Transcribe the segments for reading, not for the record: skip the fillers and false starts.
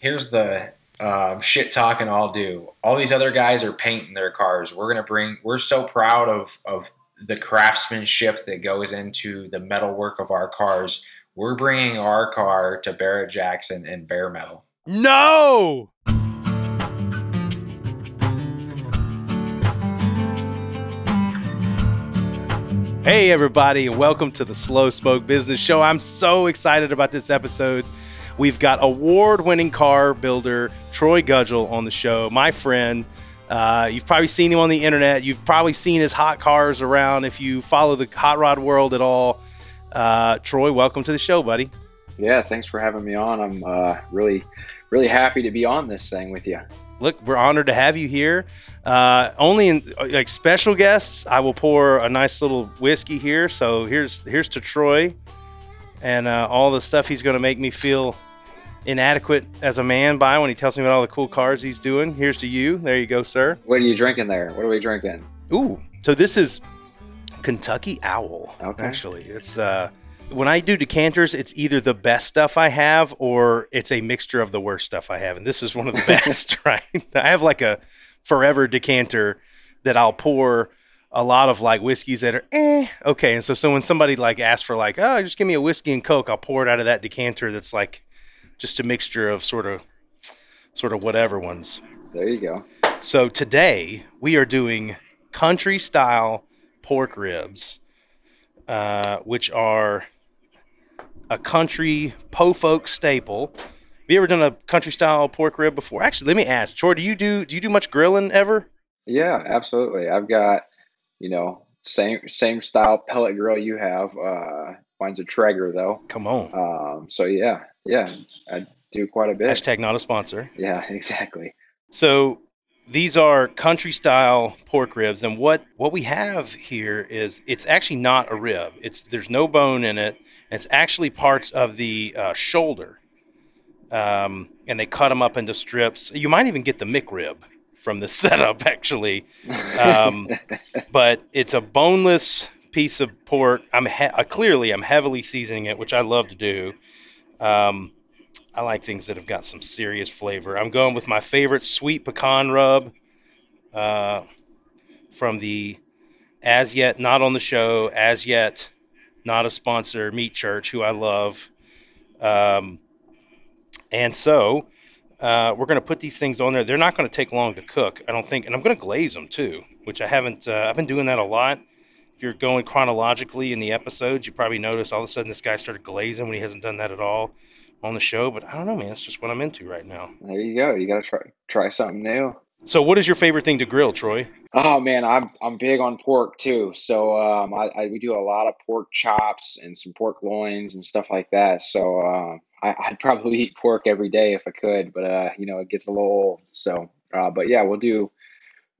here's the shit talking I'll do. All these other guys are painting their cars. We're so proud of the craftsmanship that goes into the metal work of our cars. We're bringing our car to Barrett-Jackson and bare metal. No! Hey everybody, and welcome to the Slow Smoke Business Show. I'm so excited about this episode. We've got award-winning car builder Troy Gudgel on the show, my friend. You've probably seen him on the internet. You've probably seen his hot cars around if you follow the hot rod world at all. Troy, welcome to the show, buddy. Yeah, thanks for having me on. I'm really, really happy to be on this thing with you. Look, we're honored to have you here. Only in like special guests, I will pour a nice little whiskey here. So here's to Troy and all the stuff he's going to make me feel inadequate as a man by when he tells me about all the cool cars he's doing. Here's to you. There you go, sir. What are you drinking there? What are we drinking? Ooh, so this is Kentucky Owl. Okay. Actually, it's when I do decanters, it's either the best stuff I have or it's a mixture of the worst stuff I have. And this is one of the best, right? I have like a forever decanter that I'll pour a lot of like whiskeys that are okay. And so when somebody like asks for like, oh, just give me a whiskey and Coke, I'll pour it out of that decanter that's like just a mixture of sort of whatever ones. There you go. So today we are doing country style pork ribs, which are a country po' folk staple. Have you ever done a country style pork rib before? Actually, let me ask, Troy, do you do much grilling ever? Yeah, absolutely. I've got, same style pellet grill you have. Mine's a Traeger though. Come on. So yeah, I do quite a bit. Hashtag not a sponsor. Yeah, exactly. So these are country style pork ribs, and what we have here is it's actually not a rib. There's no bone in it. It's actually parts of the shoulder, and they cut them up into strips. You might even get the McRib from the setup, actually, but it's a boneless piece of pork. I'm heavily seasoning it, which I love to do. I like things that have got some serious flavor. I'm going with my favorite sweet pecan rub from the as yet not on the show, as yet not a sponsor, Meat Church, who I love. And so we're going to put these things on there. They're not going to take long to cook, I don't think. And I'm going to glaze them too, which I haven't. I've been doing that a lot. If you're going chronologically in the episodes, you probably notice all of a sudden this guy started glazing when he hasn't done that at all on the show. But I don't know, man. It's just what I'm into right now. There you go. You got to try something new. So what is your favorite thing to grill, Troy? Oh, man, I'm big on pork, too. So we do a lot of pork chops and some pork loins and stuff like that. So I'd probably eat pork every day if I could. But, it gets a little old. So, but, yeah, we'll do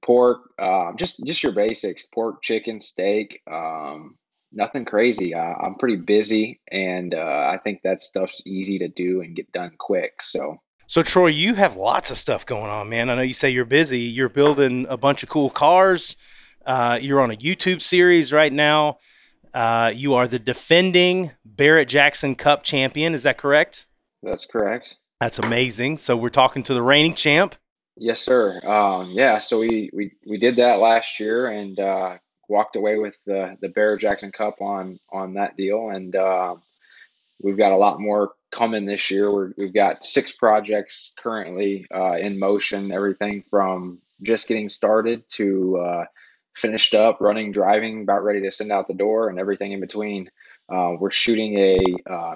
pork, just your basics, pork, chicken, steak, nothing crazy. I'm pretty busy, and I think that stuff's easy to do and get done quick. So Troy, you have lots of stuff going on, man. I know you say you're busy. You're building a bunch of cool cars. You're on a YouTube series right now. You are the defending Barrett-Jackson Cup champion. Is that correct? That's correct. That's amazing. So we're talking to the reigning champ. Yes, sir. Yeah, so we did that last year and walked away with the Barrett-Jackson Cup on that deal. And we've got a lot more coming this year. We've got 6 projects currently in motion, everything from just getting started to finished up, running, driving, about ready to send out the door and everything in between. We're shooting a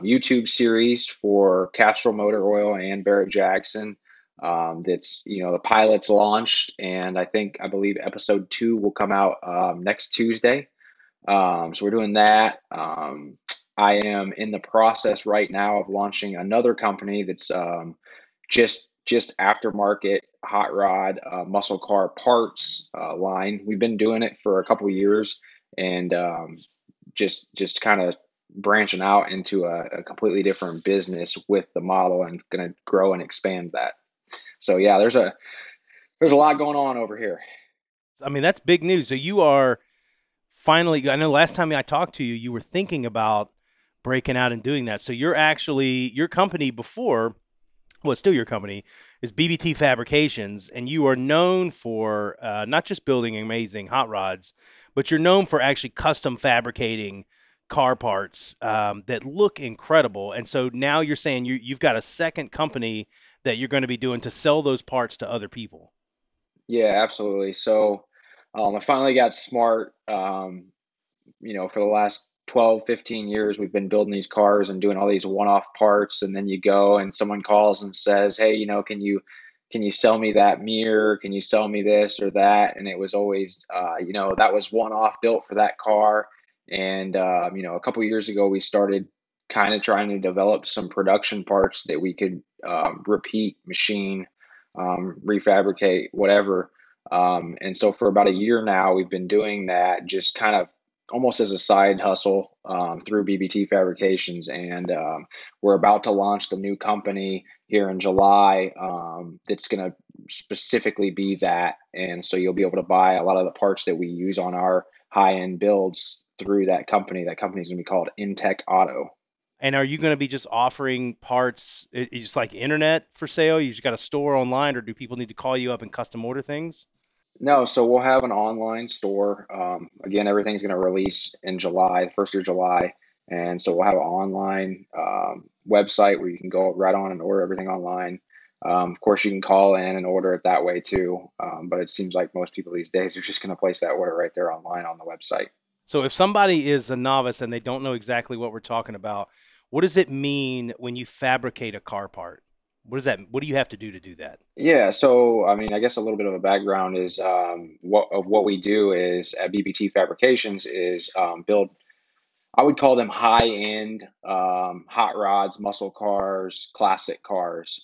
YouTube series for Castrol Motor Oil and Barrett-Jackson. That's, the pilot's launched, and I believe episode 2 will come out next Tuesday. So we're doing that. I am in the process right now of launching another company that's just aftermarket hot rod muscle car parts line. We've been doing it for a couple of years, and just kind of branching out into a completely different business with the model, and going to grow and expand that. So yeah, there's a lot going on over here. I mean, that's big news. So you are finally, I know last time I talked to you, you were thinking about breaking out and doing that. So your company before well, it's still your company, is BBT Fabrications, and you are known for not just building amazing hot rods, but you're known for actually custom fabricating car parts that look incredible. And so now you're saying you've got a second company that you're going to be doing to sell those parts to other people. Yeah, absolutely. So I finally got smart. For the last 12, 15 years, we've been building these cars and doing all these one-off parts. And then you go and someone calls and says, hey, can you sell me that mirror? Can you sell me this or that? And it was always, that was one-off built for that car. And, a couple of years ago, we started kind of trying to develop some production parts that we could repeat, machine, refabricate, whatever. And so for about a year now, we've been doing that just kind of almost as a side hustle through BBT Fabrications. And we're about to launch the new company here in July that's going to specifically be that. And so you'll be able to buy a lot of the parts that we use on our high-end builds through that company. That company is going to be called Intek Auto. And are you going to be just offering parts, just like internet for sale? You just got a store online, or do people need to call you up and custom order things? No, so we'll have an online store. Again, everything's going to release in July, the first year of July. And so we'll have an online website where you can go right on and order everything online. Of course, you can call in and order it that way too. But it seems like most people these days are just going to place that order right there online on the website. So if somebody is a novice and they don't know exactly what we're talking about, what does it mean when you fabricate a car part? What do you have to do that? Yeah. So, I guess a little bit of a background is what we do is at BBT Fabrications is build, I would call them high-end hot rods, muscle cars, classic cars,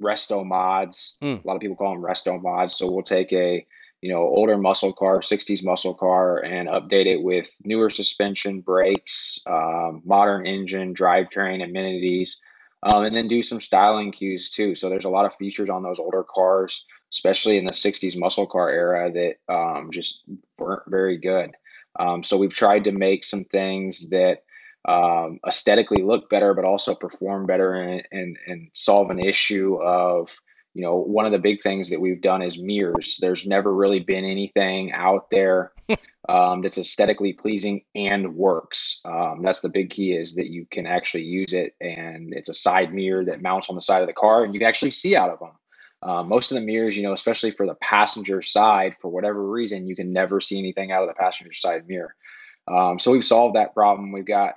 resto mods. A lot of people call them resto mods. So we'll take a, older muscle car, 60s muscle car, and update it with newer suspension, brakes, modern engine, drivetrain, amenities, and then do some styling cues too. So there's a lot of features on those older cars, especially in the 60s muscle car era, that just weren't very good. So we've tried to make some things that aesthetically look better, but also perform better and solve an issue of, one of the big things that we've done is mirrors. There's never really been anything out there that's aesthetically pleasing and works. That's the big key, is that you can actually use it, and it's a side mirror that mounts on the side of the car and you can actually see out of them. Most of the mirrors, especially for the passenger side, for whatever reason, you can never see anything out of the passenger side mirror. So we've solved that problem. We've got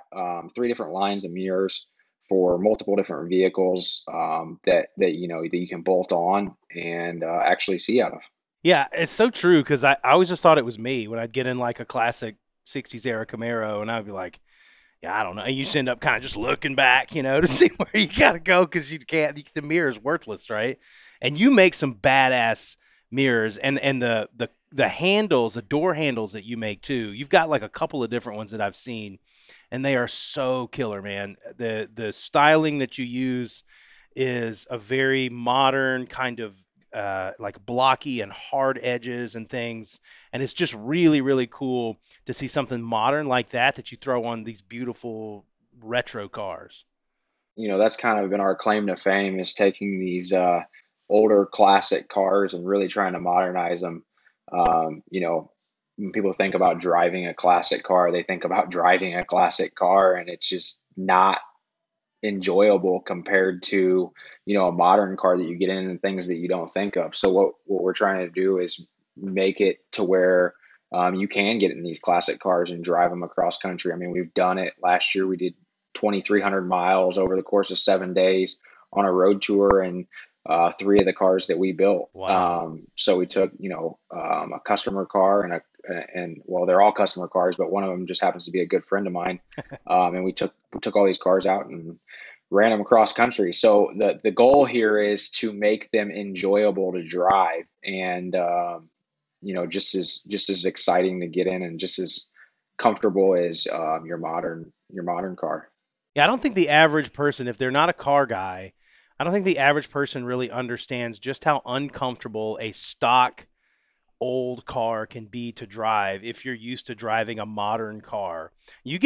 3 different lines of mirrors for multiple different vehicles that you can bolt on and actually see out of. Yeah, it's so true, because I always just thought it was me when I'd get in like a classic 60s era Camaro, and I'd be like, yeah, I don't know. And you just end up kind of just looking back, to see where you got to go, because you can't, the mirror is worthless, right? And you make some badass mirrors, and the handles, the door handles that you make too. You've got like a couple of different ones that I've seen, and they are so killer, man. The styling that you use is a very modern kind of like blocky and hard edges and things. And it's just really, really cool to see something modern like that you throw on these beautiful retro cars. That's kind of been our claim to fame, is taking these older classic cars and really trying to modernize them. When people think about driving a classic car, they think about driving a classic car, and it's just not enjoyable compared to, a modern car that you get in and things that you don't think of. So what we're trying to do is make it to where you can get in these classic cars and drive them across country. We've done it. Last year we did 2,300 miles over the course of 7 days on a road tour, and 3 of the cars that we built. Wow. So we took, a customer car and they're all customer cars, but one of them just happens to be a good friend of mine. And we took all these cars out and ran them across country. So the goal here is to make them enjoyable to drive, and, just as exciting to get in and just as comfortable as, your modern car. Yeah. I don't think the average person, if they're not a car guy, I don't think the average person really understands just how uncomfortable a stock old car can be to drive. If you're used to driving a modern car, you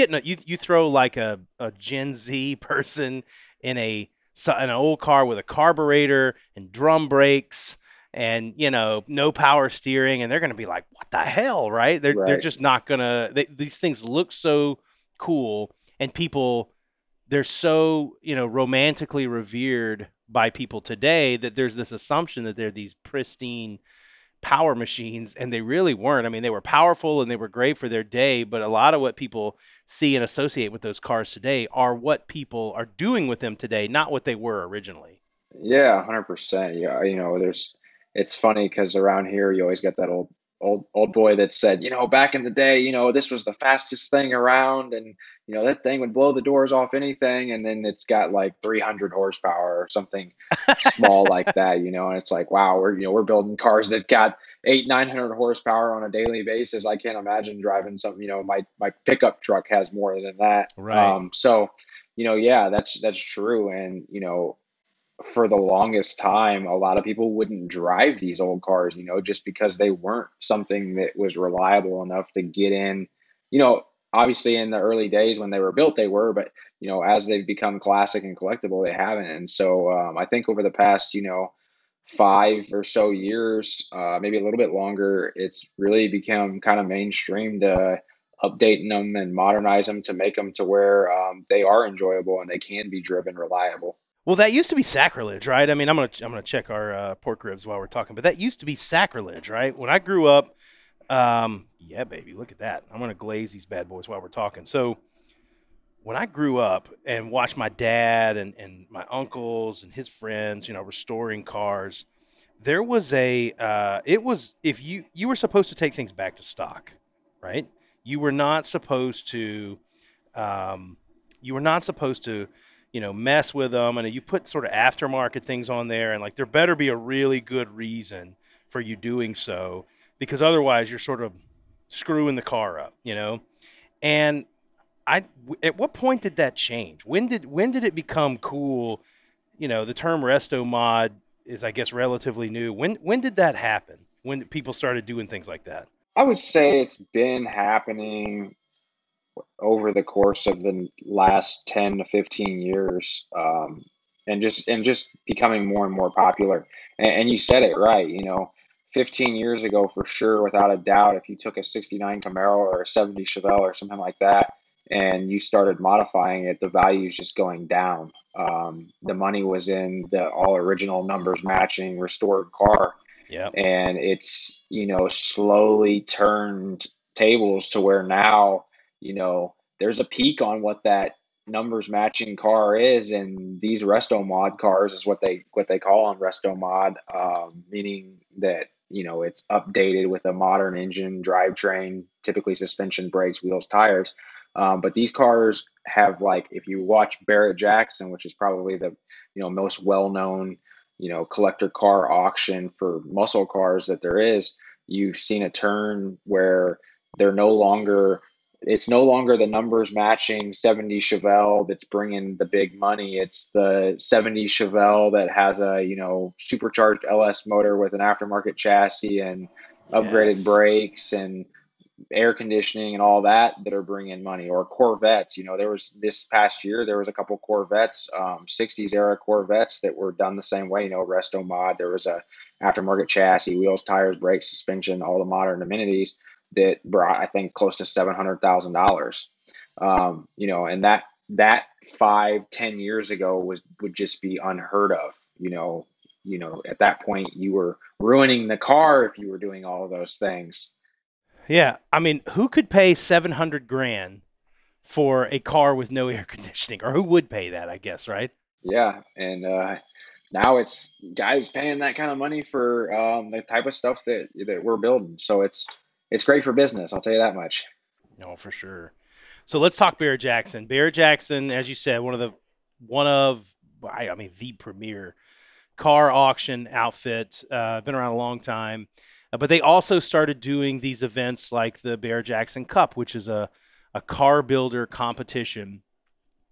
throw like a Gen Z person in a an old car with a carburetor and drum brakes and, you know, no power steering. And they're going to be like, what the hell, right? They're just not going to, these things look so cool. And people, they're so, you know, romantically revered by people today that there's this assumption that they're these pristine power machines, and they really weren't. I mean, they were powerful and they were great for their day, but a lot of what people see and associate with those cars today are what people are doing with them today, not what they were originally. Yeah, 100%. Yeah, you know, it's funny because around here you always get that old boy that said, you know, back in the day, you know, this was the fastest thing around, and you know, that thing would blow the doors off anything, and then it's got like 300 horsepower or something small like that, you know, and it's like, wow, we're building cars that got 800-900 horsepower on a daily basis. I can't imagine driving something, you know, my pickup truck has more than that, right? So, you know, yeah, that's true. And you know, for the longest time, a lot of people wouldn't drive these old cars, you know, just because they weren't something that was reliable enough to get in. You know, obviously in the early days when they were built, they were, but, you know, as they've become classic and collectible, they haven't. And so I think over the past, you know, 5 or so years, maybe a little bit longer, it's really become kind of mainstream to updating them and modernize them to make them to where they are enjoyable and they can be driven reliable. Well, that used to be sacrilege, right? I mean, I'm gonna check our pork ribs while we're talking, but that used to be sacrilege, right? When I grew up, yeah, baby, look at that. I'm gonna glaze these bad boys while we're talking. So, when I grew up and watched my dad and my uncles and his friends, you know, restoring cars, there was you were supposed to take things back to stock, right? You were not supposed to, you know, mess with them. And you put sort of aftermarket things on there, and like, there better be a really good reason for you doing so, because otherwise you're sort of screwing the car up, you know? And at what point did that change? When did it become cool? You know, the term resto mod is, I guess, relatively new. When did that happen? When people started doing things like that? I would say it's been happening over the course of the last 10 to 15 years, and just becoming more and more popular. And you said it right, you know, 15 years ago, for sure, without a doubt, if you took a 69 Camaro or a 70 Chevelle or something like that, and you started modifying it, the value is just going down. The money was in the all original numbers matching restored car. Yeah. And it's, you know, slowly turned tables to where now, you know, there's a peak on what that numbers matching car is, and these resto mod cars is what they call on resto mod, meaning that, you know, it's updated with a modern engine, drivetrain, typically suspension, brakes, wheels, tires. But these cars have, like, if you watch Barrett-Jackson, which is probably the, you know, most well-known, you know, collector car auction for muscle cars that there is, you've seen a turn where they're no longer, it's no longer the numbers matching 70 Chevelle that's bringing the big money. It's the 70 Chevelle that has a, you know, supercharged LS motor with an aftermarket chassis and upgraded brakes and air conditioning and all that are bringing money. Or Corvettes, you know, there was this past year, there was a couple Corvettes, 60s era Corvettes that were done the same way, you know, resto mod. There was a aftermarket chassis, wheels, tires, brakes, suspension, all the modern amenities, that brought, I think, close to $700,000, you know, and that 5-10 years ago would just be unheard of, you know, at that point you were ruining the car if you were doing all of those things. Yeah. I mean, who could pay $700,000 for a car with no air conditioning, or who would pay that, I guess. Right. Yeah. And, now it's guys paying that kind of money for, the type of stuff that we're building. So it's great for business, I'll tell you that much. No, for sure. So let's talk Barrett-Jackson. Barrett-Jackson, as you said, the premier car auction outfit. Been around a long time. But they also started doing these events like the Barrett-Jackson Cup, which is a car builder competition,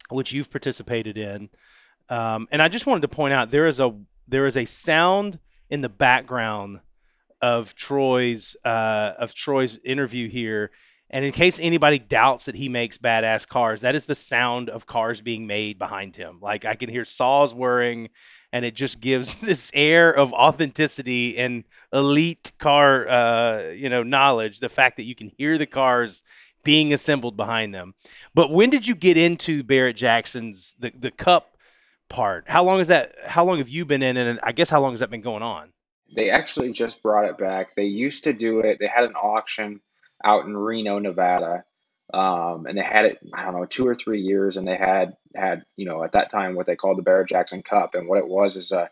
which you've participated in. And I just wanted to point out, there is a sound in the background of Troy's interview here, And in case anybody doubts that he makes badass cars, that is the sound of cars being made behind him. Like, I can hear saws whirring, and it just gives this air of authenticity and elite car, knowledge. The fact that you can hear the cars being assembled behind them. But when did you get into Barrett-Jackson's the cup part? How long is that? How long have you been in it? And I guess how long has that been going on? They actually just brought it back. They used to do it. They had an auction out in Reno, Nevada, and they had it, I don't know, 2 or 3 years, and they had at that time what they called the Barrett-Jackson Cup, and what it was is a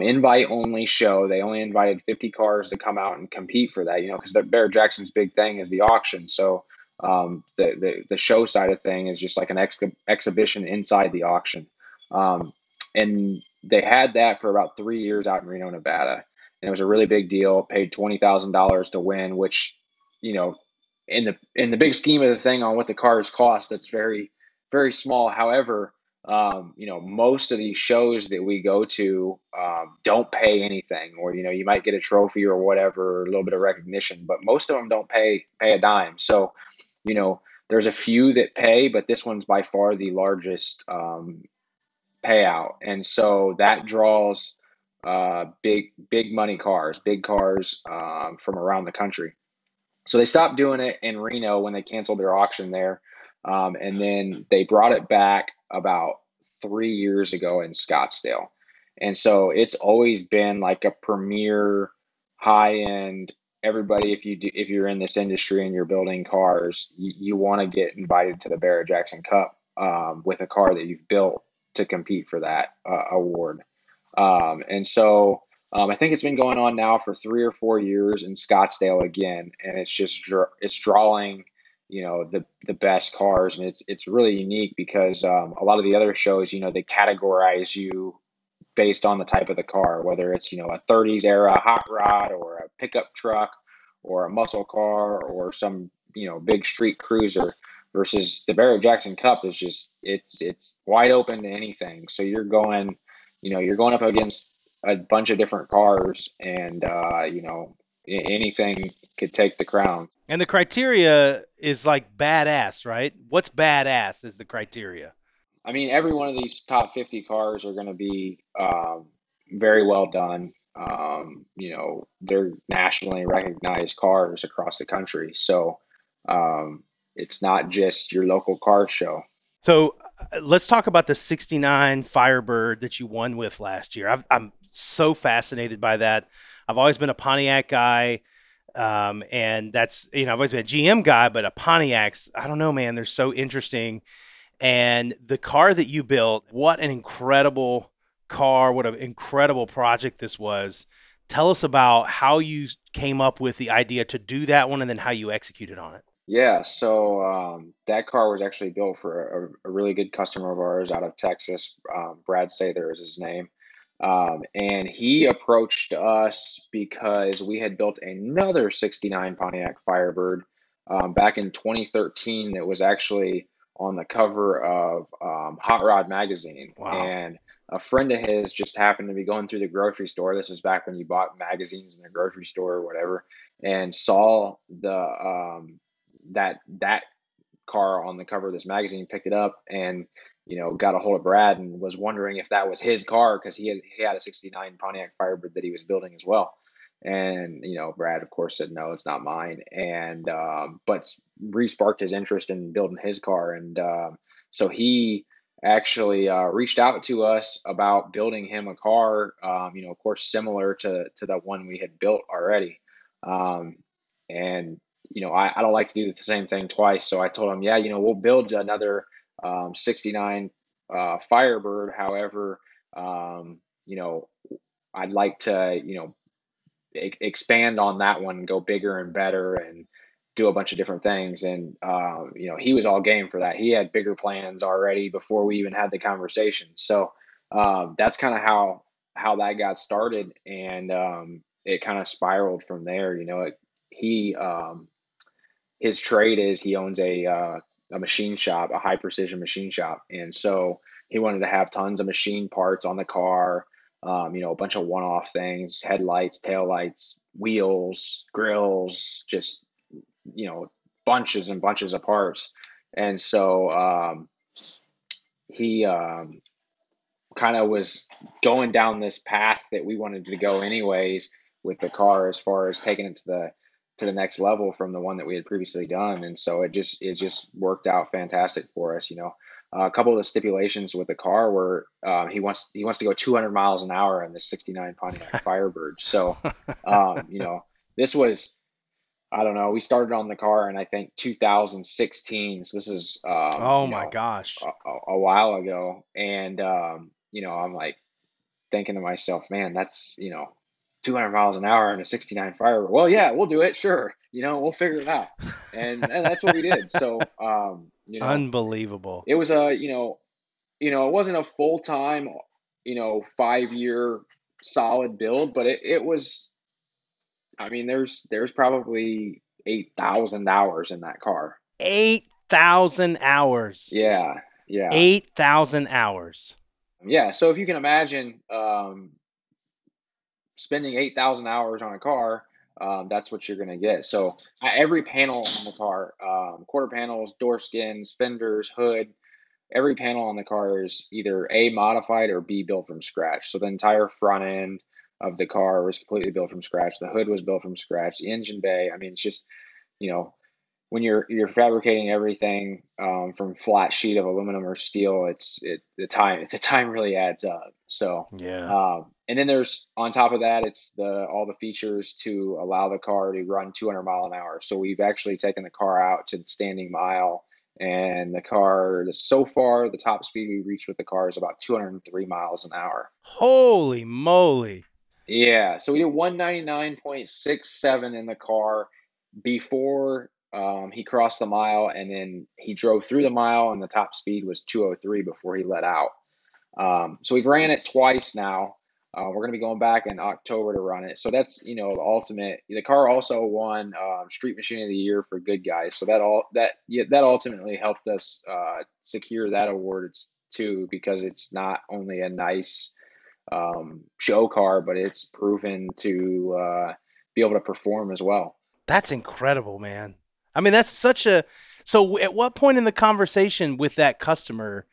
invite-only show. They only invited 50 cars to come out and compete for that, because Barrett-Jackson's big thing is the auction. So the show side of thing is just like an exhibition inside the auction, and they had that for about 3 years out in Reno, Nevada, and it was a really big deal. Paid $20,000 to win, which in the big scheme of the thing on what the cars cost, that's very, very small. However, most of these shows that we go to don't pay anything, or, you might get a trophy or whatever, or a little bit of recognition, but most of them don't pay a dime. So, there's a few that pay, but this one's by far the largest payout. And so that draws big money cars, from around the country. So they stopped doing it in Reno when they canceled their auction there. And then they brought it back about 3 years ago in Scottsdale. And so it's always been like a premier high end. Everybody, if you're in this industry and you're building cars, you want to get invited to the Barrett-Jackson Cup with a car that you've built to compete for that award. I think it's been going on now for 3 or 4 years in Scottsdale again, and it's just it's drawing, the best cars, and it's really unique because a lot of the other shows, they categorize you based on the type of the car, whether it's a 30s era hot rod or a pickup truck or a muscle car or some big street cruiser. Versus the Barrett-Jackson Cup is just it's wide open to anything. So you're going up against a bunch of different cars, and anything could take the crown. And the criteria is like badass, right? What's badass is the criteria. I mean, every one of these top 50 cars are going to be very well done. They're nationally recognized cars across the country. So it's not just your local car show. So let's talk about the 69 Firebird that you won with last year. I'm so fascinated by that. I've always been a Pontiac guy, and that's, I've always been a GM guy, but a Pontiac's, I don't know, man, they're so interesting. And the car that you built, what an incredible car, what an incredible project this was. Tell us about how you came up with the idea to do that one and then how you executed on it. Yeah, so that car was actually built for a really good customer of ours out of Texas. Brad Sather is his name. And he approached us because we had built another 69 Pontiac Firebird back in 2013 that was actually on the cover of Hot Rod Magazine. Wow. And a friend of his just happened to be going through the grocery store. This was back when you bought magazines in the grocery store or whatever, and saw the that car on the cover of this magazine, picked it up, and got a hold of Brad and was wondering if that was his car, because he had a 69 Pontiac Firebird that he was building as well. And Brad of course said, no, it's not mine, and but re-sparked his interest in building his car. And so he actually reached out to us about building him a car, of course similar to the one we had built already. And I don't like to do the same thing twice. So I told him, yeah, we'll build another 69 Firebird. However, I'd like to, expand on that one, go bigger and better and do a bunch of different things. And, he was all game for that. He had bigger plans already before we even had the conversation. So that's kind of how that got started. And it kind of spiraled from there. His trade is he owns a machine shop, a high precision machine shop. And so he wanted to have tons of machine parts on the car, a bunch of one-off things, headlights, taillights, wheels, grills, just, bunches and bunches of parts. And so he kind of was going down this path that we wanted to go anyways with the car, as far as taking it to the next level from the one that we had previously done. And so it just worked out fantastic for us. You know, a couple of the stipulations with the car were he wants to go 200 miles an hour in the 69 Pontiac Firebird. So, you know, this was, I don't know, we started on the car in, I think, 2016. So this is, a while ago. And, you know, I'm like thinking to myself, man, that's, you know, 200 miles an hour and a 69 Firebird. Well, yeah, we'll do it. Sure. You know, we'll figure it out. And that's what we did. So, you know, unbelievable. It was a, you know, it wasn't a full-time, you know, 5-year solid build, but it was, I mean, there's probably 8,000 hours in that car. 8,000 hours. Yeah. Yeah. 8,000 hours. Yeah. So if you can imagine, spending 8,000 hours on a car, that's what you're going to get. So every panel on the car, quarter panels, door skins, fenders, hood, every panel on the car is either A, modified, or B, built from scratch. So the entire front end of the car was completely built from scratch. The hood was built from scratch. The engine bay. I mean, it's just, you know, when you're fabricating everything from flat sheet of aluminum or steel, the time really adds up. So yeah. And then there's, on top of that, it's all the features to allow the car to run 200 mile an hour. So we've actually taken the car out to the standing mile, and the car, so far, the top speed we reached with the car is about 203 miles an hour. Holy moly. Yeah. So we did 199.67 in the car before he crossed the mile, and then he drove through the mile, and the top speed was 203 before he let out. So we've ran it twice now. We're going to be going back in October to run it. So that's, you know, the ultimate. The car also won Street Machine of the Year for Good Guys. So that ultimately helped us secure that award too, because it's not only a nice show car, but it's proven to be able to perform as well. That's incredible, man. I mean, that's such a. So at what point in the conversation with that customer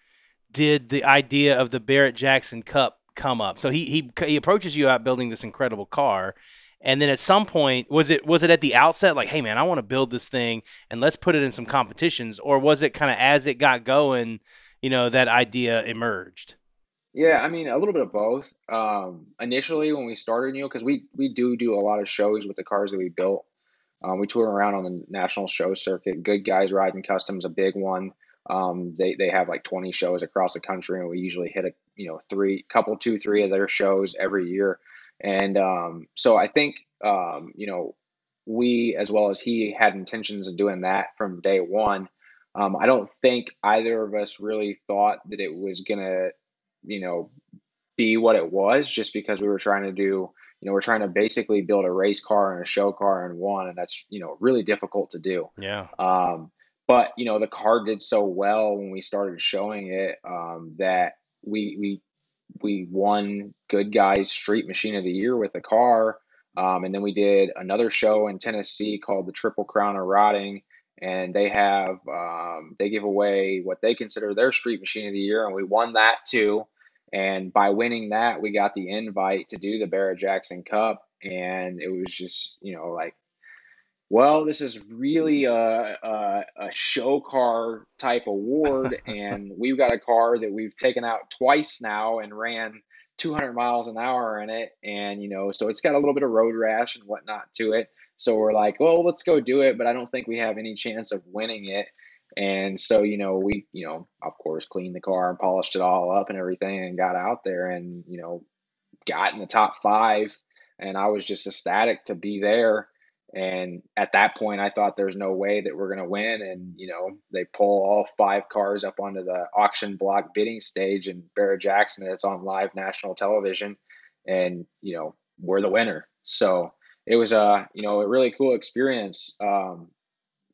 did the idea of the Barrett-Jackson Cup come up? So he approaches you out building this incredible car, and then at some point, was it at the outset like, hey man, I want to build this thing and let's put it in some competitions, or was it kind of as it got going, you know, that idea emerged? Yeah, I mean, a little bit of both. Initially when we started, you know, because we do a lot of shows with the cars that we built. We tour around on the national show circuit. Good Guys Riding Custom's a big one. They have like 20 shows across the country, and we usually hit two, three of their shows every year. And, so I think, you know, we, as well as he, had intentions of doing that from day one. I don't think either of us really thought that it was gonna, you know, be what it was, just because we were trying to do, you know, we're trying to basically build a race car and a show car in one, and that's, you know, really difficult to do. Yeah. But, you know, the car did so well when we started showing it that we won Good Guys Street Machine of the Year with the car. And then we did another show in Tennessee called the Triple Crown of Rodding. And they have they give away what they consider their Street Machine of the Year, and we won that too. And by winning that, we got the invite to do the Barrett-Jackson Cup. And it was just, you know, like, well, this is really a show car type award, and we've got a car that we've taken out twice now and ran 200 miles an hour in it, and, you know, so it's got a little bit of road rash and whatnot to it. So we're like, well, let's go do it, but I don't think we have any chance of winning it. And so, you know, we, you know, of course, cleaned the car and polished it all up and everything, and got out there and, you know, got in the top 5, and I was just ecstatic to be there. And at that point, I thought there's no way that we're going to win. And, you know, they pull all 5 cars up onto the auction block bidding stage in Barrett-Jackson, and it's on live national television. And, you know, we're the winner. So it was a, you know, a really cool experience.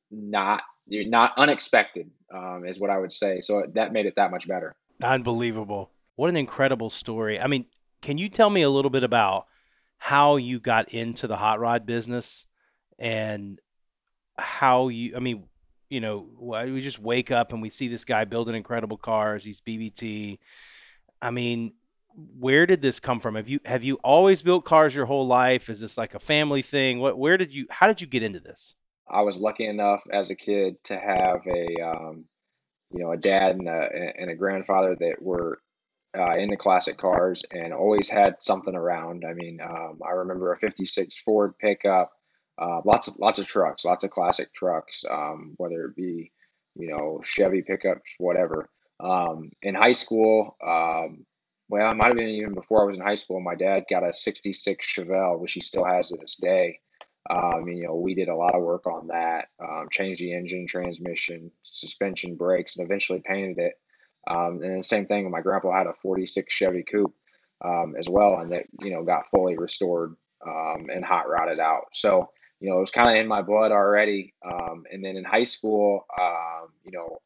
Not unexpected is what I would say. So that made it that much better. Unbelievable. What an incredible story. I mean, can you tell me a little bit about how you got into the hot rod business? And how you, I mean, you know, we just wake up and we see this guy building incredible cars. He's BBT. I mean, where did this come from? Have you always built cars your whole life? Is this like a family thing? How did you get into this? I was lucky enough as a kid to have a dad and a grandfather that were into classic cars and always had something around. I mean, I remember a 56 Ford pickup, lots of trucks, lots of classic trucks, whether it be, Chevy pickups, whatever. In high school, well, it might have been even before I was in high school, my dad got a 66 Chevelle, which he still has to this day. We did a lot of work on that, changed the engine, transmission, suspension, brakes, and eventually painted it. And the same thing, my grandpa had a 46 Chevy Coupe as well, and that, got fully restored and hot rodded out. So, it was kind of in my blood already. And then in high school,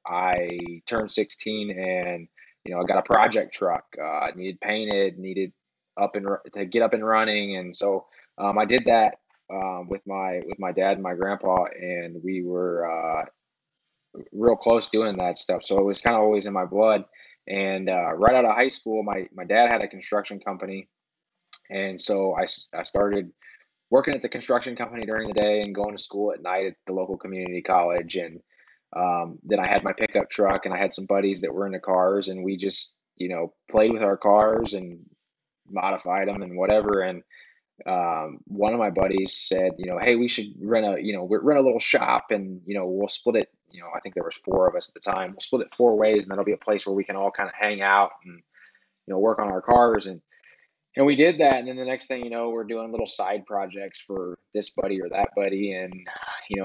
I turned 16 and, I got a project truck, needed painted, needed to get up and running. And so I did that with my dad and my grandpa, and we were real close doing that stuff. So it was kind of always in my blood. And right out of high school, my dad had a construction company. And so I started working at the construction company during the day and going to school at night at the local community college. And then I had my pickup truck, and I had some buddies that were into cars, and we just, played with our cars and modified them and whatever. And one of my buddies said, hey, we should rent a little shop, and, we'll split it. I think there was four of us at the time. We'll split it four ways, and that'll be a place where we can all kind of hang out and, work on our cars. And we did that. And then the next thing, we're doing little side projects for this buddy or that buddy. And,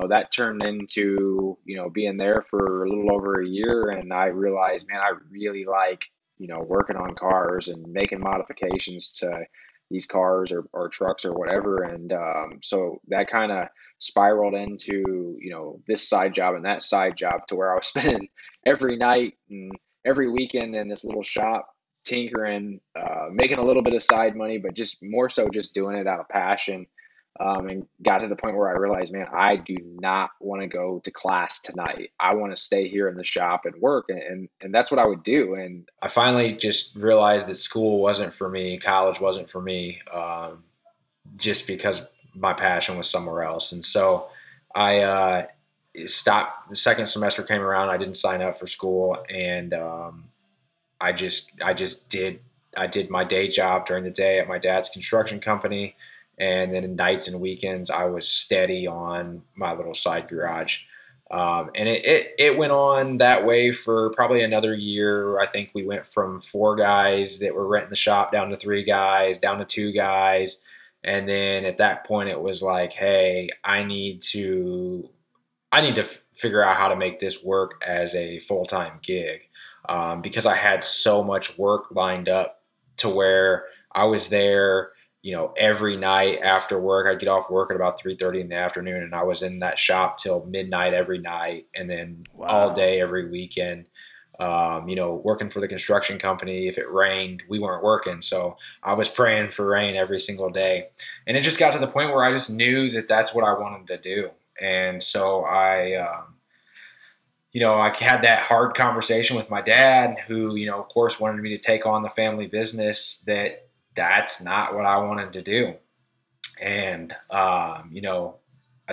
that turned into, being there for a little over a year. And I realized, man, I really like, working on cars and making modifications to these cars or trucks or whatever. And so that kind of spiraled into, this side job and that side job, to where I was spending every night and every weekend in this little shop, tinkering, making a little bit of side money, but just more so just doing it out of passion. And got to the point where I realized, man, I do not want to go to class tonight. I want to stay here in the shop and work. And that's what I would do. And I finally just realized that school wasn't for me. College wasn't for me, just because my passion was somewhere else. And so I stopped. The second semester came around. I didn't sign up for school. And I did my day job during the day at my dad's construction company. And then nights and weekends, I was steady on my little side garage. And it went on that way for probably another year. I think we went from four guys that were renting the shop down to three guys, down to two guys. And then at that point it was like, hey, I need to figure out how to make this work as a full-time gig. Because I had so much work lined up to where I was there, every night after work. I'd get off work at about 3:30 in the afternoon, and I was in that shop till midnight every night, and then all day every weekend. Working for the construction company, if it rained, we weren't working. So I was praying for rain every single day. And it just got to the point where I just knew that that's what I wanted to do. And so I had that hard conversation with my dad, who, of course, wanted me to take on the family business. That's not what I wanted to do. And, I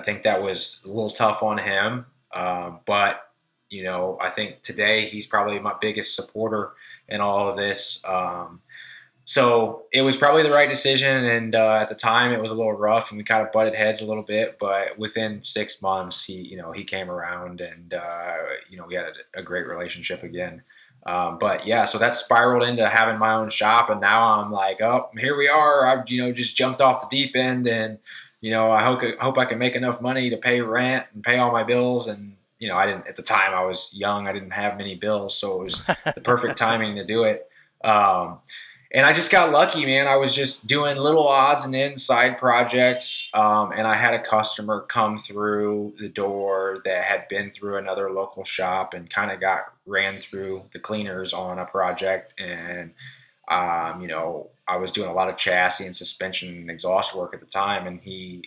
think that was a little tough on him. But, I think today he's probably my biggest supporter in all of this. So it was probably the right decision. And at the time it was a little rough, and we kind of butted heads a little bit. But within 6 months, he came around, and, we had a great relationship again. But yeah, so that spiraled into having my own shop. And now I'm like, oh, here we are. I've, just jumped off the deep end, and, I hope I can make enough money to pay rent and pay all my bills. And, I didn't, at the time I was young, I didn't have many bills. So it was the perfect timing to do it. And I just got lucky, man. I was just doing little odds and ends side projects, and I had a customer come through the door that had been through another local shop and kind of got ran through the cleaners on a project. And I was doing a lot of chassis and suspension and exhaust work at the time, and he,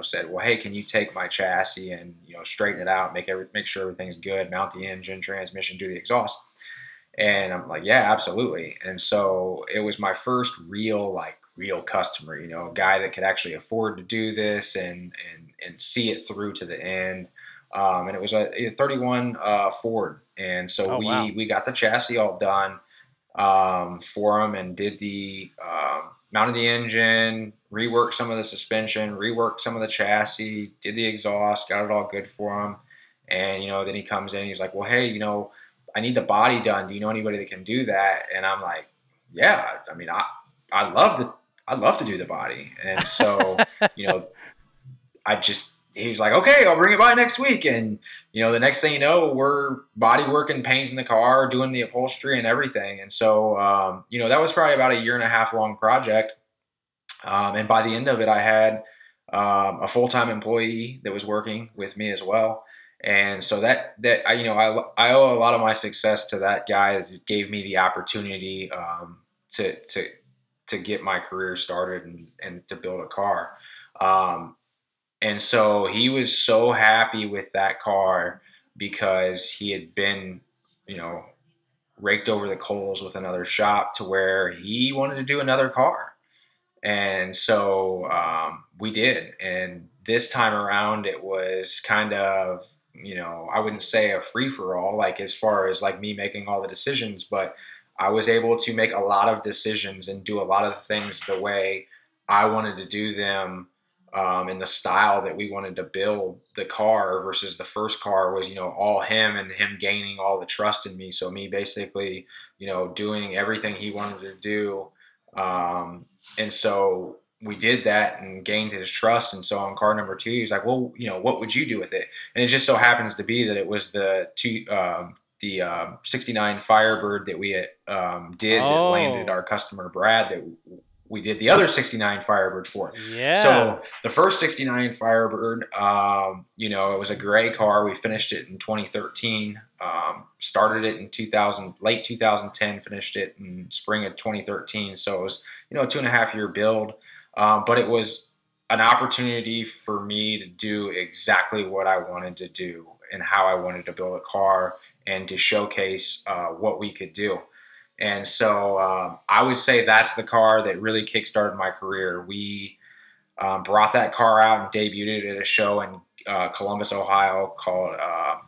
said, "Well, hey, can you take my chassis and straighten it out, make sure everything's good, mount the engine, transmission, do the exhaust?" And I'm like, "Yeah, absolutely." And so it was my first real customer, a guy that could actually afford to do this and see it through to the end. And it was a 31 Ford, and so we got the chassis all done for him, and did the mounted the engine, reworked some of the suspension, reworked some of the chassis, did the exhaust, got it all good for him. And then he comes in and he's like, "Well, hey, I need the body done. Do you know anybody that can do that?" And I'm like, "Yeah, I mean, I'd love to do the body." And so he was like, "Okay, I'll bring it by next week." And, the next thing you know, we're body working, painting the car, doing the upholstery and everything. And so, that was probably about a 1.5 year long project. And by the end of it, I had a full-time employee that was working with me as well. And so I owe a lot of my success to that guy that gave me the opportunity to get my career started and to build a car. And so he was so happy with that car because he had been, raked over the coals with another shop to where he wanted to do another car. And so we did. And this time around, it was kind of, I wouldn't say a free-for-all, as far as me making all the decisions, but I was able to make a lot of decisions and do a lot of things the way I wanted to do them. In the style that we wanted to build the car, versus the first car was, all him and him gaining all the trust in me. So me basically, doing everything he wanted to do. And so we did that and gained his trust. And so on car number 2, he's like, "Well, what would you do with it?" And it just so happens to be that it was the 69 Firebird that we that landed our customer, Brad, that we did the other 69 Firebird for. Yeah. So the first 69 Firebird, it was a gray car. We finished it in 2013, started it in late 2010, finished it in spring of 2013. So it was, a 2.5 year build. But it was an opportunity for me to do exactly what I wanted to do and how I wanted to build a car and to showcase what we could do. And so I would say that's the car that really kickstarted my career. We brought that car out and debuted it at a show in Columbus, Ohio, called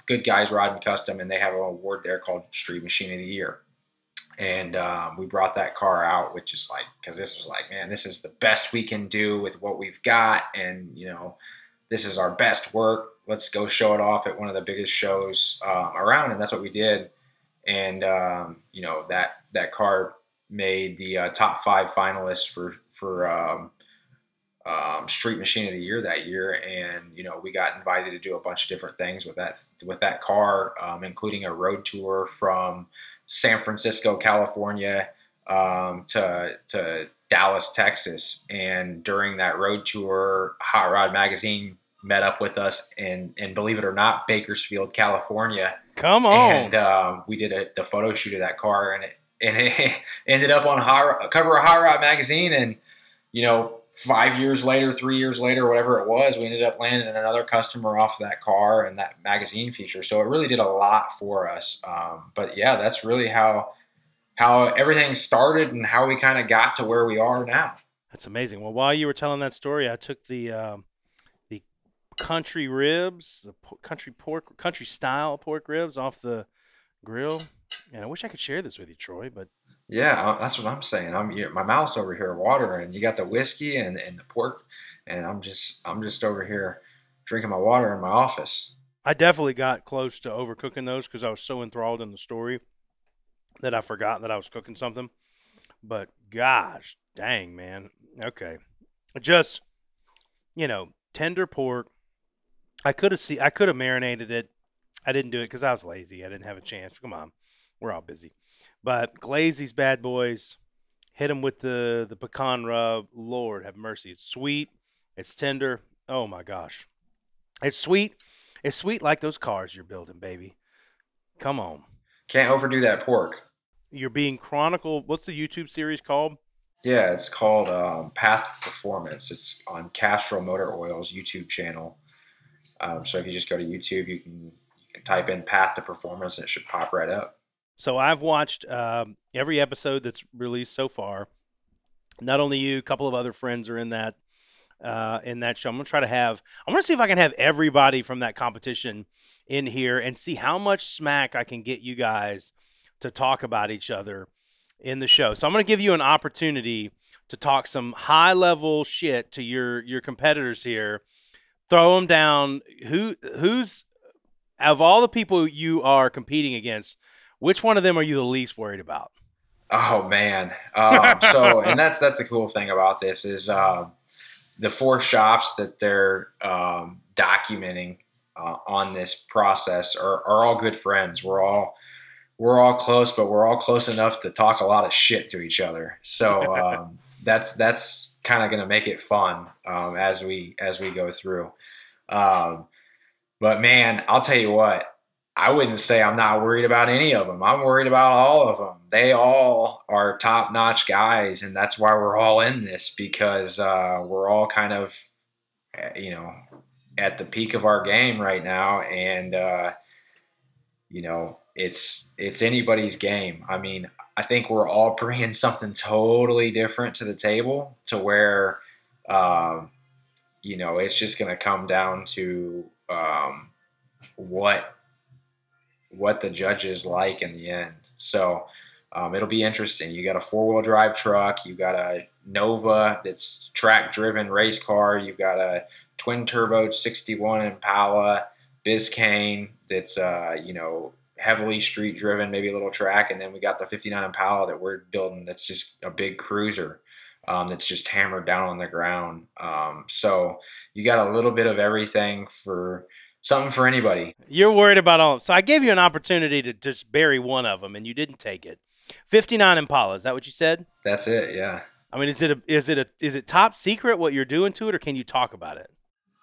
Good Guys Ride and Custom, and they have an award there called Street Machine of the Year. And we brought that car out, which is because this was man, this is the best we can do with what we've got, and this is our best work. Let's go show it off at one of the biggest shows around, and that's what we did. And, that car made the top 5 finalists for Street Machine of the Year that year. And, we got invited to do a bunch of different things with that car, including a road tour from San Francisco, California, to Dallas, Texas. And during that road tour, Hot Rod Magazine met up with us and believe it or not, Bakersfield, California. Come on. And we did the photo shoot of that car, and it ended up on a cover of Hot Rod Magazine. And 5 years later, 3 years later, whatever it was, we ended up landing another customer off that car and that magazine feature. So it really did a lot for us. But yeah, that's really how everything started and how we kind of got to where we are now. That's amazing. Well, while you were telling that story, I took the country ribs, country style pork ribs off the grill. And I wish I could share this with you, Troy, but yeah, that's what I'm saying. My mouth's over here watering. You got the whiskey and the pork, and I'm just over here drinking my water in my office. I definitely got close to overcooking those because I was so enthralled in the story that I forgot that I was cooking something. But gosh, dang, man. Okay. Just, tender pork. I could have marinated it. I didn't do it because I was lazy. I didn't have a chance. Come on, we're all busy. But glaze these bad boys. Hit them with the pecan rub. Lord have mercy. It's sweet. It's tender. Oh my gosh, it's sweet. It's sweet like those cars you're building, baby. Come on. Can't overdo that pork. you're being chronicled. What's the YouTube series called? Yeah, it's called Path to Performance. It's on Castrol Motor Oil's YouTube channel. So if you just go to YouTube, you can type in Path to Performance and it should pop right up. So I've watched every episode that's released so far. Not only you, a couple of other friends are in that show. I want to see if I can have everybody from that competition in here and see how much smack I can get you guys to talk about each other in the show. So I'm going to give you an opportunity to talk some high level shit to your competitors here. Throw them down. Who's of all the people you are competing against, which one of them are you the least worried about? Oh man. And that's the cool thing about this is, the four shops that they're documenting on this process are all good friends. We're all close, but we're all close enough to talk a lot of shit to each other. So that's kind of going to make it fun as we go through. But man, I'll tell you what, I wouldn't say I'm not worried about any of them. I'm worried about all of them. They all are top-notch guys, and that's why we're all in this, because we're all kind of, at the peak of our game right now, and, it's anybody's game. I mean, I think we're all bringing something totally different to the table to where, it's just going to come down to what the judges like in the end. So it'll be interesting. You got a 4-wheel drive truck. You got a Nova that's track driven race car. You've got a twin turbo 61 Impala Biscayne that's, heavily street driven, maybe a little track. And then we got the 59 Impala that we're building. That's just a big cruiser that's just hammered down on the ground. So you got a little bit of everything something for anybody. You're worried about all of them. So I gave you an opportunity to just bury one of them, and you didn't take it. 59 Impala, is that what you said? That's it, yeah. I mean, is it top secret what you're doing to it, or can you talk about it?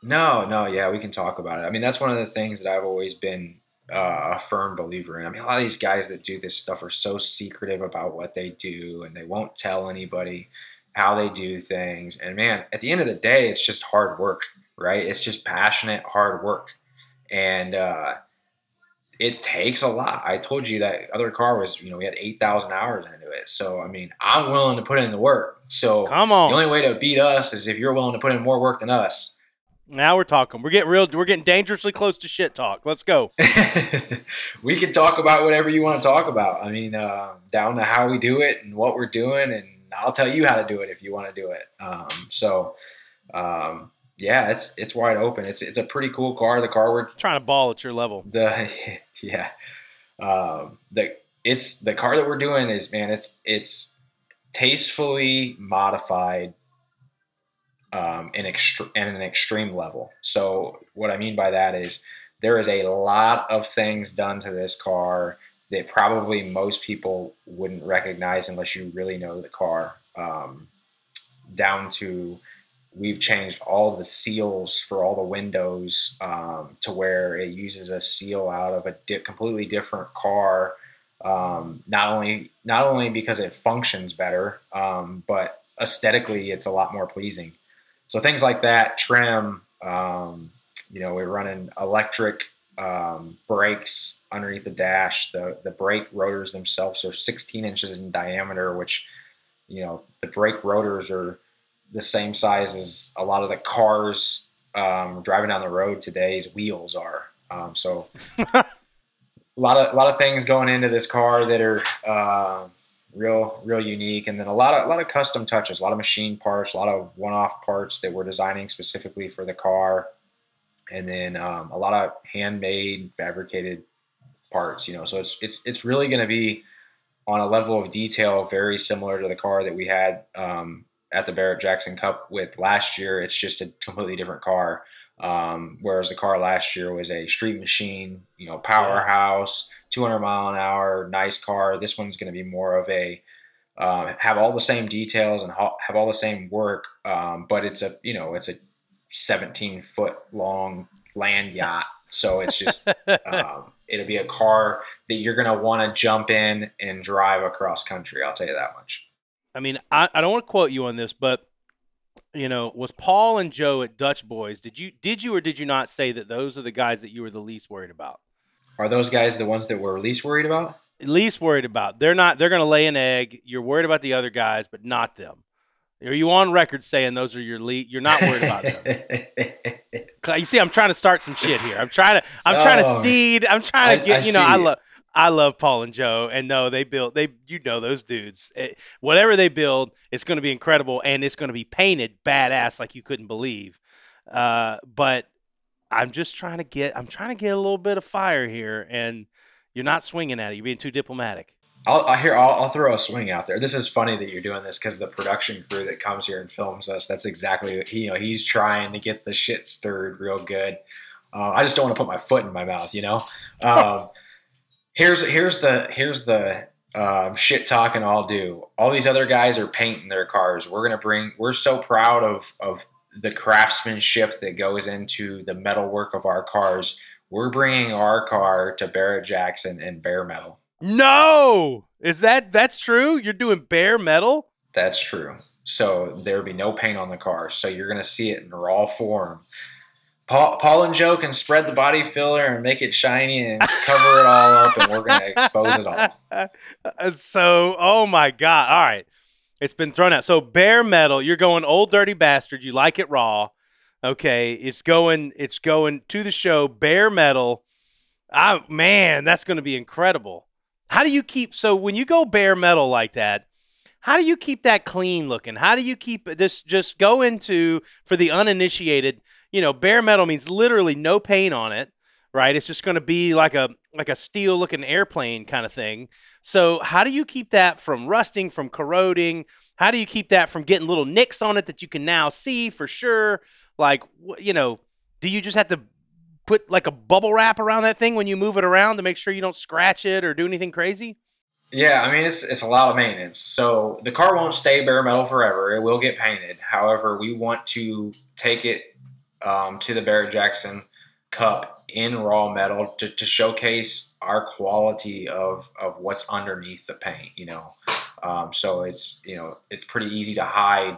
No, yeah, we can talk about it. I mean, that's one of the things that I've always been a firm believer in. I mean, a lot of these guys that do this stuff are so secretive about what they do, and they won't tell anybody how they do things. And, man, at the end of the day, it's just hard work, right? It's just passionate, hard work. And it takes a lot. I told you that other car was, we had 8,000 hours into it. So, I mean, I'm willing to put in the work. So come on. The only way to beat us is if you're willing to put in more work than us. Now we're talking. We're getting dangerously close to shit talk. Let's go. We can talk about whatever you want to talk about. I mean, down to how we do it and what we're doing. And I'll tell you how to do it if you want to do it. Yeah, it's wide open. It's a pretty cool car. The car we're trying to ball at your level. The car that we're doing is, man, it's tastefully modified at an extreme level. So what I mean by that is there is a lot of things done to this car that probably most people wouldn't recognize unless you really know the car. Down to we've changed all the seals for all the windows to where it uses a seal out of a completely different car. Not only because it functions better, but aesthetically it's a lot more pleasing. So things like that, trim, we're running electric brakes underneath the dash. The brake rotors themselves are 16 inches in diameter, which, the brake rotors are the same size as a lot of the cars driving down the road today's wheels are. So a lot of things going into this car that are real unique, and then a lot of custom touches, a lot of machine parts, a lot of one-off parts that we're designing specifically for the car, and then a lot of handmade fabricated parts. So it's really going to be on a level of detail very similar to the car that we had at the Barrett-Jackson Cup with last year. It's just a completely different car. Whereas the car last year was a street machine, powerhouse, 200 mile an hour, nice car. This one's going to be more of a, have all the same details and have all the same work. But it's a 17-foot long land yacht. So it's just, it'll be a car that you're going to want to jump in and drive across country. I'll tell you that much. I mean, I don't want to quote you on this, but you know, was Paul and Joe at Dutch Boys? Did you or did you not say that those are the guys that you were the least worried about? Are those guys the ones that we're least worried about? Least worried about. They're not. They're going to lay an egg. You're worried about the other guys, but not them. Are you on record saying those are your lead? You're not worried about them. You see, I'm trying to start some shit here. I'm trying to seed. I'm trying to get. I love Paul and Joe, and no, those dudes. Whatever they build, it's going to be incredible, and it's going to be painted badass like you couldn't believe. But I'm just trying to get. I'm trying to get a little bit of fire here, and you're not swinging at it. You're being too diplomatic. I'll throw a swing out there. This is funny that you're doing this because the production crew that comes here and films us, that's exactly, he's trying to get the shit stirred real good. I just don't want to put my foot in my mouth, Here's the shit talking I'll do. All these other guys are painting their cars. We're so proud of the craftsmanship that goes into the metal work of our cars. We're bringing our car to Barrett-Jackson and bare metal. No! That's true? You're doing bare metal? That's true. So there'll be no paint on the car. So you're going to see it in raw form. Paul and Joe can spread the body filler and make it shiny and cover it all up, and we're going to expose it all. So, oh my God. All right. It's been thrown out. So bare metal, you're going old dirty bastard. You like it raw. Okay, it's going to the show, bare metal. Man, that's going to be incredible. How do you keep, so when you go bare metal like that, how do you keep that clean looking? How do you keep this, just go into, for the uninitiated, bare metal means literally no paint on it, right? It's just going to be like a steel looking airplane kind of thing. So how do you keep that from rusting, from corroding? How do you keep that from getting little nicks on it that you can now see for sure? Like, do you just have to put like a bubble wrap around that thing when you move it around to make sure you don't scratch it or do anything crazy? Yeah, I mean, it's a lot of maintenance. So the car won't stay bare metal forever. It will get painted. However, we want to take it to the Barrett-Jackson Cup in raw metal to showcase our quality of what's underneath the paint, So it's pretty easy to hide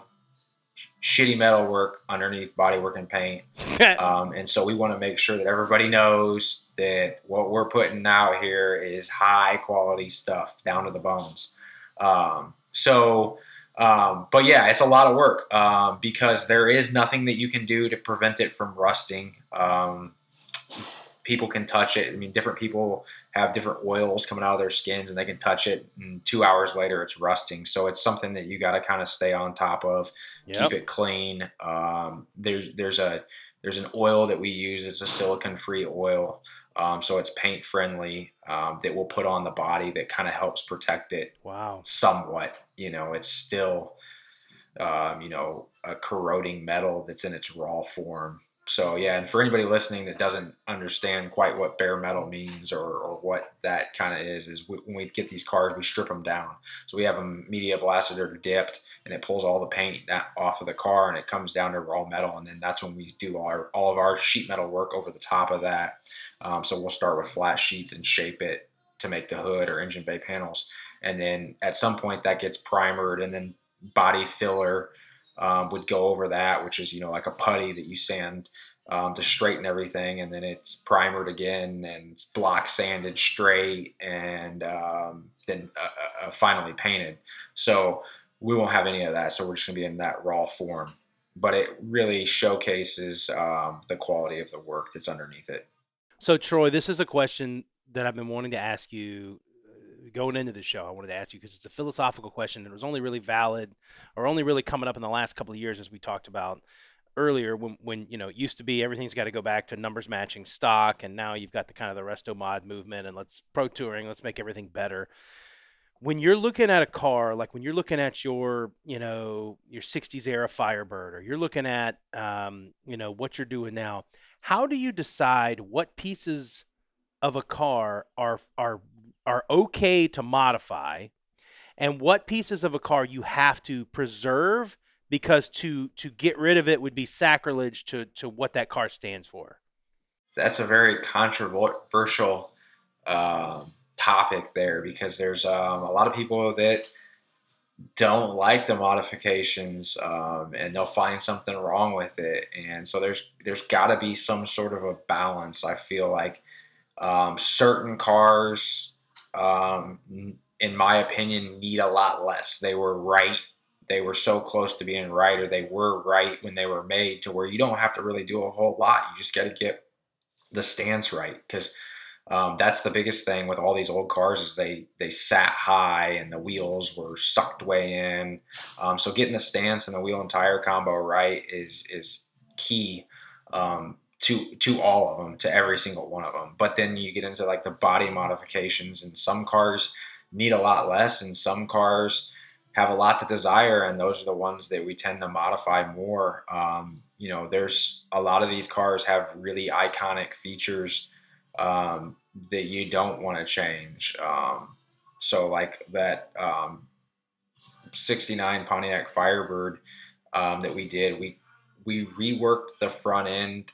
shitty metal work underneath body work and paint. And so we want to make sure that everybody knows that what we're putting out here is high quality stuff down to the bones. But yeah, it's a lot of work because there is nothing that you can do to prevent it from rusting. People can touch it. I mean, different people have different oils coming out of their skins and they can touch it, and 2 hours later it's rusting. So it's something that you got to kind of stay on top of, Keep it clean. There's an oil that we use. It's a silicon-free oil. So it's paint friendly, that we'll put on the body that kind of helps protect it. Wow. Somewhat, it's still, a corroding metal that's in its raw form. So yeah, and for anybody listening that doesn't understand quite what bare metal means or what that kind of is when we get these cars, we strip them down. So we have them media blasted or dipped, and it pulls all the paint off of the car, and it comes down to raw metal. And then that's when we do all of our sheet metal work over the top of that. So we'll start with flat sheets and shape it to make the hood or engine bay panels. And then at some point that gets primered, and then body filler would go over that, which is like a putty that you sand to straighten everything, and then it's primered again and block sanded straight, and then finally painted. So we won't have any of that, so we're just gonna be in that raw form, but it really showcases the quality of the work that's underneath it. So Troy, this is a question that I've been wanting to ask you going into the show. I wanted to ask you because it's a philosophical question that was only really valid or only really coming up in the last couple of years, as we talked about earlier, when it used to be everything's got to go back to numbers matching stock, and now you've got the kind of the resto mod movement, and let's pro touring, let's make everything better. When you're looking at a car, like when you're looking at your 60s era Firebird, or you're looking at what you're doing now, how do you decide what pieces of a car are okay to modify and what pieces of a car you have to preserve, because to get rid of it would be sacrilege to what that car stands for? That's a very controversial topic there, because there's a lot of people that don't like the modifications, and they'll find something wrong with it. And so there's got to be some sort of a balance. I feel like certain cars, in my opinion, need a lot less. They were right. They were so close to being right, or they were right when they were made, to where you don't have to really do a whole lot. You just got to get the stance right, because that's the biggest thing with all these old cars is they sat high and the wheels were sucked way in. So getting the stance and the wheel and tire combo right is key to all of them, to every single one of them. But then you get into like the body modifications, and some cars need a lot less, and some cars have a lot to desire, and those are the ones that we tend to modify more. You know, there's a lot of these cars have really iconic features that you don't want to change. So like that 69 Pontiac Firebird that we did, we reworked the front end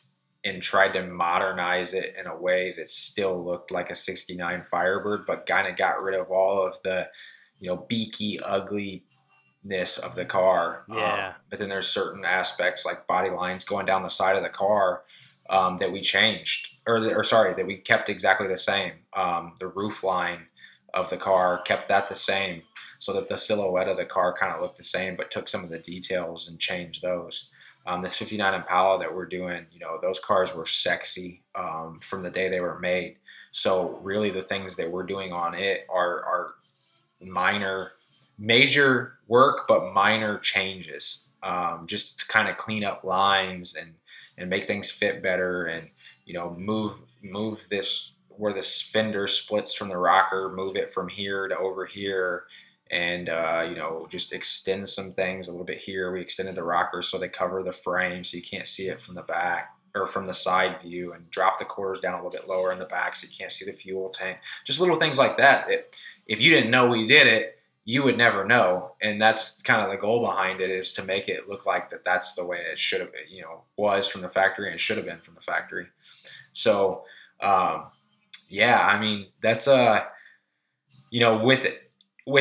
and tried to modernize it in a way that still looked like a 69 Firebird, but kind of got rid of all of the, you know, beaky ugliness of the car. Yeah. But then there's certain aspects like body lines going down the side of the car that we changed, that we kept exactly the same. The roof line of the car, kept that the same, so that the silhouette of the car kind of looked the same, but took some of the details and changed those. The 59 Impala that we're doing, you know, those cars were sexy from the day they were made. So really the things that we're doing on it are major work, but minor changes, just to kind of clean up lines and make things fit better, and, you know, move this, where this fender splits from the rocker, move it from here to over here, and you know, just extend some things a little bit here. We extended the rockers so they cover the frame, so you can't see it from the back or from the side view, and drop the quarters down a little bit lower in the back so you can't see the fuel tank. Just little things like that. If you didn't know we did it, you would never know. And that's kind of the goal behind it, is to make it look like that's the way it should have, you know, was from the factory, and it should have been from the factory. So, yeah, I mean, that's you know, with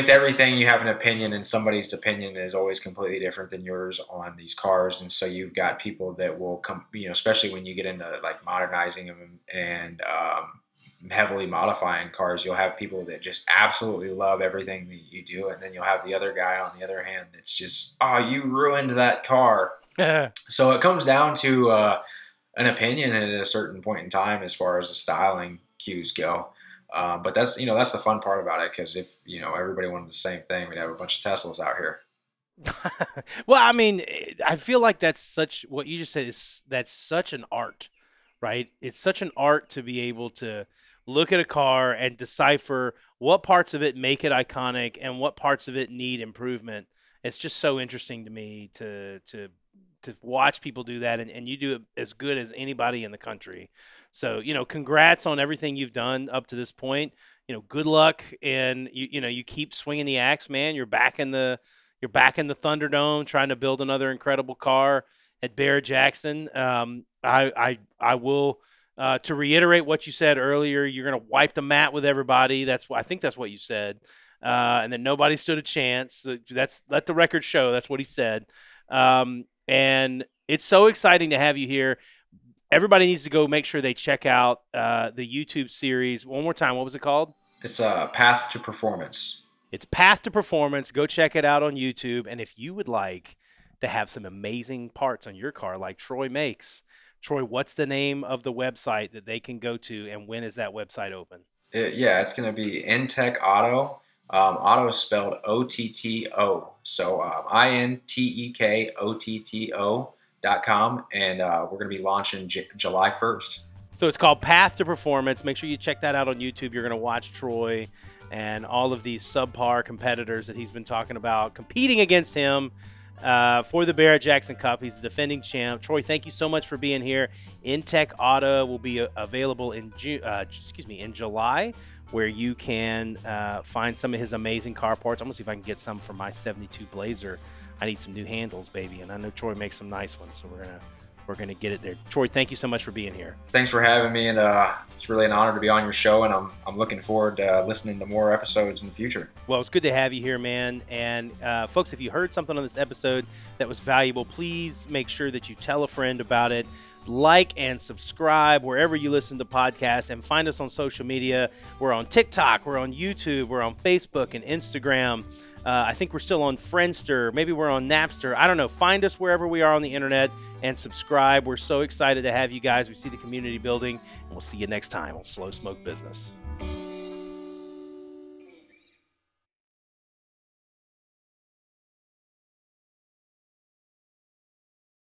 everything, you have an opinion, and somebody's opinion is always completely different than yours on these cars. And so you've got people that will come, you know, especially when you get into like modernizing them and heavily modifying cars, you'll have people that just absolutely love everything that you do. And then you'll have the other guy on the other hand that's just, oh, you ruined that car. So it comes down to an opinion at a certain point in time as far as the styling cues go. But that's, you know, that's the fun part about it, because if, you know, everybody wanted the same thing, we'd have a bunch of Teslas out here. Well, I mean, I feel like what you just said is, that's such an art, right? It's such an art to be able to look at a car and decipher what parts of it make it iconic and what parts of it need improvement. It's just so interesting to me to watch people do that, and you do it as good as anybody in the country. So, you know, congrats on everything you've done up to this point. You know, good luck, and you know, you keep swinging the axe, man. You're back in the Thunderdome trying to build another incredible car at Barrett-Jackson. I will to reiterate what you said earlier, you're going to wipe the mat with everybody. I think that's what you said. And then nobody stood a chance. Let the record show. That's what he said. And it's so exciting to have you here. Everybody needs to go make sure they check out the YouTube series. One more time, what was it called? It's Path to Performance. It's Path to Performance. Go check it out on YouTube. And if you would like to have some amazing parts on your car like Troy makes, Troy, what's the name of the website that they can go to, and when is that website open? It's going to be Intek Auto. Auto is spelled O-T-T-O. So INTEKOTTO.com. And we're going to be launching July 1st. So it's called Path to Performance. Make sure you check that out on YouTube. You're going to watch Troy and all of these subpar competitors that he's been talking about competing against him for the Barrett-Jackson Cup. He's the defending champ. Troy, thank you so much for being here. Intek Auto will be available in July, where you can find some of his amazing car parts. I'm going to see if I can get some for my 72 Blazer. I need some new handles, baby, and I know Troy makes some nice ones, so we're going to we're going to get it there. Troy, thank you so much for being here. Thanks for having me, and it's really an honor to be on your show, and I'm looking forward to listening to more episodes in the future. Well, it's good to have you here, man. And folks, if you heard something on this episode that was valuable, please make sure that you tell a friend about it. Like and subscribe wherever you listen to podcasts, and find us on social media. We're on TikTok, we're on YouTube, we're on Facebook and Instagram. I think we're still on Friendster. Maybe we're on Napster. I don't know. Find us wherever we are on the internet and subscribe. We're so excited to have you guys. We see the community building, and we'll see you next time on Slow Smoke Business.